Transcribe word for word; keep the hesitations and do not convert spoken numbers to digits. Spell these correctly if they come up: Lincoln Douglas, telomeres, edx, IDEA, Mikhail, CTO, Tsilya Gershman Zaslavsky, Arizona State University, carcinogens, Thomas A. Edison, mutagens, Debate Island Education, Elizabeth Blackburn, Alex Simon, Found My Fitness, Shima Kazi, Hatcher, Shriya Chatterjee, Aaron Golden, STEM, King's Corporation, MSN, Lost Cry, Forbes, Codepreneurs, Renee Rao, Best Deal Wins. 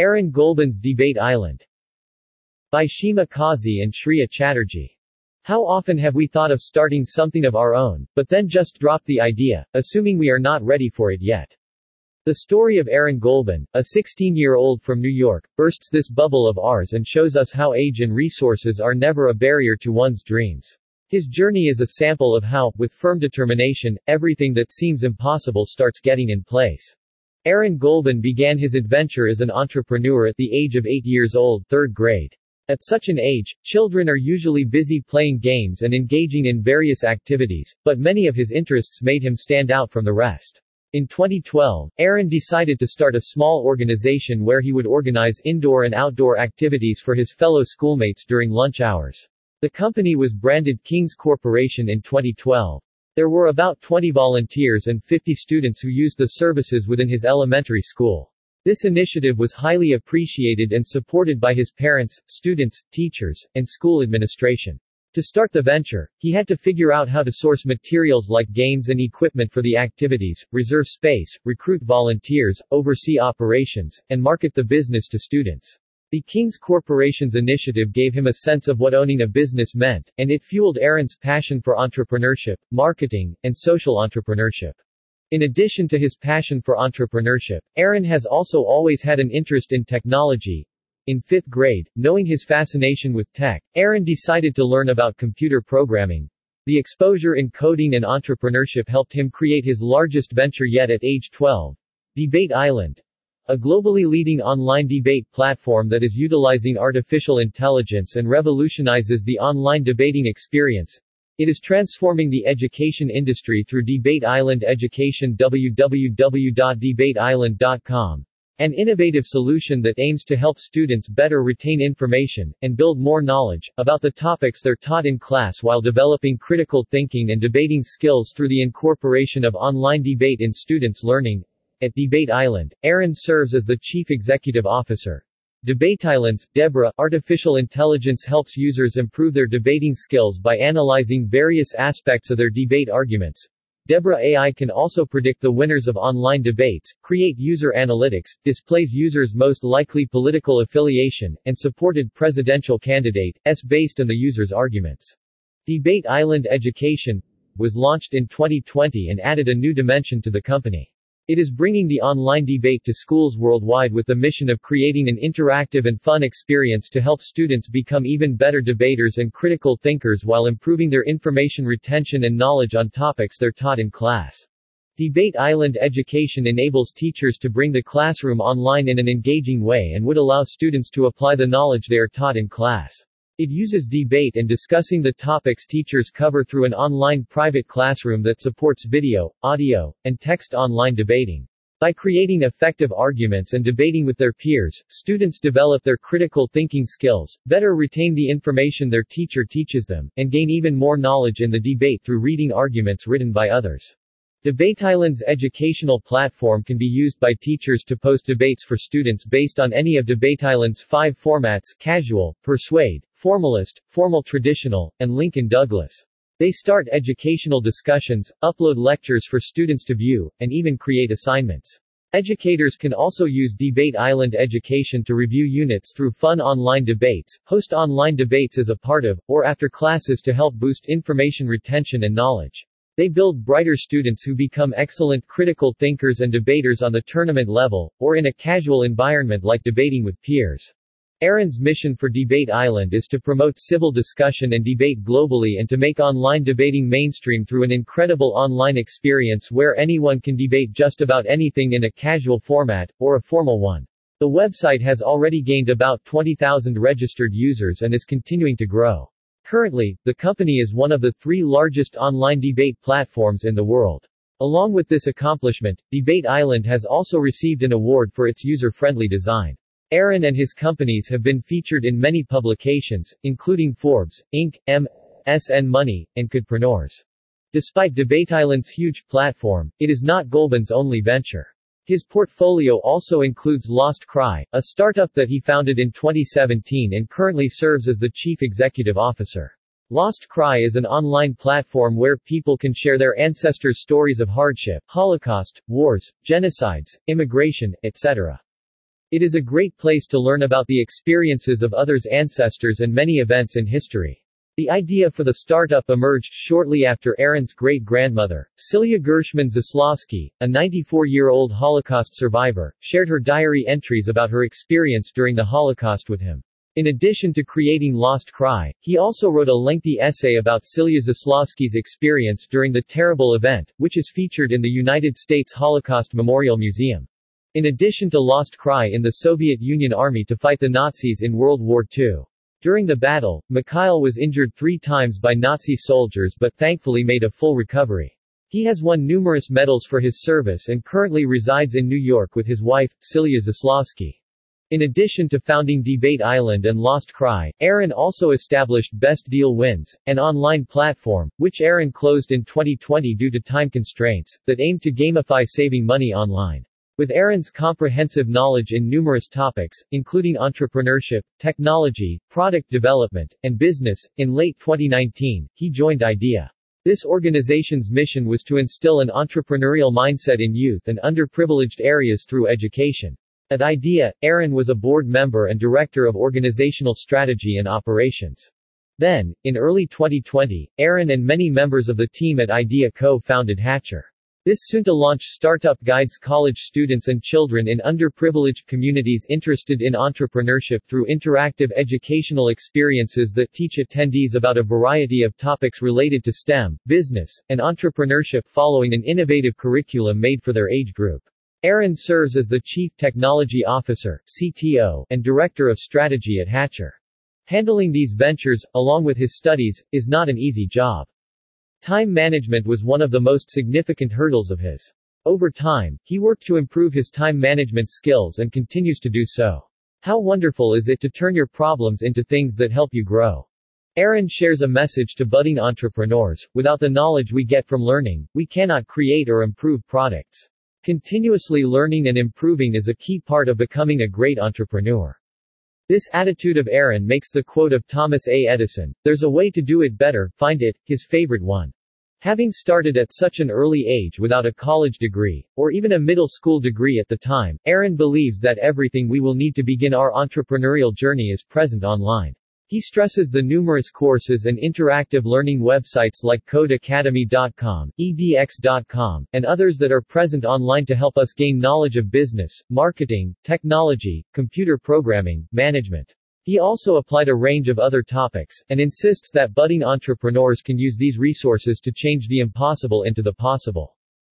Aaron Golden's Debate Island. By Shima Kazi and Shriya Chatterjee. How often have we thought of starting something of our own, but then just dropped the idea, assuming we are not ready for it yet? The story of Aaron Golden, a sixteen-year-old from New York, bursts this bubble of ours and shows us how age and resources are never a barrier to one's dreams. His journey is a sample of how, with firm determination, everything that seems impossible starts getting in place. Aaron Golden began his adventure as an entrepreneur at the age of eight years old, third grade. At such an age, children are usually busy playing games and engaging in various activities, but many of his interests made him stand out from the rest. In twenty twelve, Aaron decided to start a small organization where he would organize indoor and outdoor activities for his fellow schoolmates during lunch hours. The company was branded King's Corporation in twenty twelve. There were about twenty volunteers and fifty students who used the services within his elementary school. This initiative was highly appreciated and supported by his parents, students, teachers, and school administration. To start the venture, he had to figure out how to source materials like games and equipment for the activities, reserve space, recruit volunteers, oversee operations, and market the business to students. The King's Corporation's initiative gave him a sense of what owning a business meant, and it fueled Aaron's passion for entrepreneurship, marketing, and social entrepreneurship. In addition to his passion for entrepreneurship, Aaron has also always had an interest in technology. In fifth grade, knowing his fascination with tech, Aaron decided to learn about computer programming. The exposure in coding and entrepreneurship helped him create his largest venture yet at age twelve, Debate Island. A globally leading online debate platform that is utilizing artificial intelligence and revolutionizes the online debating experience. It is transforming the education industry through Debate Island Education. w w w dot debate island dot com. An innovative solution that aims to help students better retain information and build more knowledge about the topics they're taught in class while developing critical thinking and debating skills through the incorporation of online debate in students' learning. At Debate Island, Aaron serves as the chief executive officer. Debate Island's Deborah artificial intelligence helps users improve their debating skills by analyzing various aspects of their debate arguments. Deborah A I can also predict the winners of online debates, create user analytics, displays users' most likely political affiliation, and supported presidential candidate, s based on the user's arguments. Debate Island Education was launched in twenty twenty and added a new dimension to the company. It is bringing the online debate to schools worldwide with the mission of creating an interactive and fun experience to help students become even better debaters and critical thinkers while improving their information retention and knowledge on topics they're taught in class. Debate Island Education enables teachers to bring the classroom online in an engaging way and would allow students to apply the knowledge they are taught in class. It uses debate and discussing the topics teachers cover through an online private classroom that supports video, audio, and text online debating. By creating effective arguments and debating with their peers, students develop their critical thinking skills, better retain the information their teacher teaches them, and gain even more knowledge in the debate through reading arguments written by others. Debate Island's educational platform can be used by teachers to post debates for students based on any of Debate Island's five formats: casual, persuade, formalist, formal traditional, and Lincoln Douglas. They start educational discussions, upload lectures for students to view, and even create assignments. Educators can also use Debate Island Education to review units through fun online debates, host online debates as a part of, or after classes to help boost information retention and knowledge. They build brighter students who become excellent critical thinkers and debaters on the tournament level, or in a casual environment like debating with peers. Aaron's mission for Debate Island is to promote civil discussion and debate globally and to make online debating mainstream through an incredible online experience where anyone can debate just about anything in a casual format, or a formal one. The website has already gained about twenty thousand registered users and is continuing to grow. Currently, the company is one of the three largest online debate platforms in the world. Along with this accomplishment, Debate Island has also received an award for its user-friendly design. Aaron and his companies have been featured in many publications, including Forbes, Incorporated, M S N Money, and Codepreneurs. Despite Debate Island's huge platform, it is not Golden's only venture. His portfolio also includes Lost Cry, a startup that he founded in twenty seventeen and currently serves as the chief executive officer. Lost Cry is an online platform where people can share their ancestors' stories of hardship, Holocaust, wars, genocides, immigration, et cetera. It is a great place to learn about the experiences of others' ancestors and many events in history. The idea for the startup emerged shortly after Aaron's great-grandmother, Tsilya Gershman Zaslavsky, a ninety-four-year-old Holocaust survivor, shared her diary entries about her experience during the Holocaust with him. In addition to creating Lost Cry, he also wrote a lengthy essay about Tsilya Zaslavsky's experience during the terrible event, which is featured in the United States Holocaust Memorial Museum. In addition to Lost Cry in the Soviet Union Army to fight the Nazis in World War Two. During the battle, Mikhail was injured three times by Nazi soldiers but thankfully made a full recovery. He has won numerous medals for his service and currently resides in New York with his wife, Tsilya Zaslavsky. In addition to founding Debate Island and Lost Cry, Aaron also established Best Deal Wins, an online platform, which Aaron closed in twenty twenty due to time constraints, that aimed to gamify saving money online. With Aaron's comprehensive knowledge in numerous topics, including entrepreneurship, technology, product development, and business, in late twenty nineteen, he joined IDEA. This organization's mission was to instill an entrepreneurial mindset in youth and underprivileged areas through education. At IDEA, Aaron was a board member and director of organizational strategy and operations. Then, in early twenty twenty, Aaron and many members of the team at IDEA co-founded Hatcher. This soon-to-launch startup guides college students and children in underprivileged communities interested in entrepreneurship through interactive educational experiences that teach attendees about a variety of topics related to STEM, business, and entrepreneurship following an innovative curriculum made for their age group. Aaron serves as the Chief Technology Officer (C T O) and Director of Strategy at Hatcher. Handling these ventures, along with his studies, is not an easy job. Time management was one of the most significant hurdles of his. Over time, he worked to improve his time management skills and continues to do so. How wonderful is it to turn your problems into things that help you grow? Aaron shares a message to budding entrepreneurs: without the knowledge we get from learning, we cannot create or improve products. Continuously learning and improving is a key part of becoming a great entrepreneur. This attitude of Aaron makes the quote of Thomas A. Edison, "There's a way to do it better, find it," his favorite one. Having started at such an early age without a college degree, or even a middle school degree at the time, Aaron believes that everything we will need to begin our entrepreneurial journey is present online. He stresses the numerous courses and interactive learning websites like code academy dot com, e d x dot com, and others that are present online to help us gain knowledge of business, marketing, technology, computer programming, management. He also applied a range of other topics, and insists that budding entrepreneurs can use these resources to change the impossible into the possible.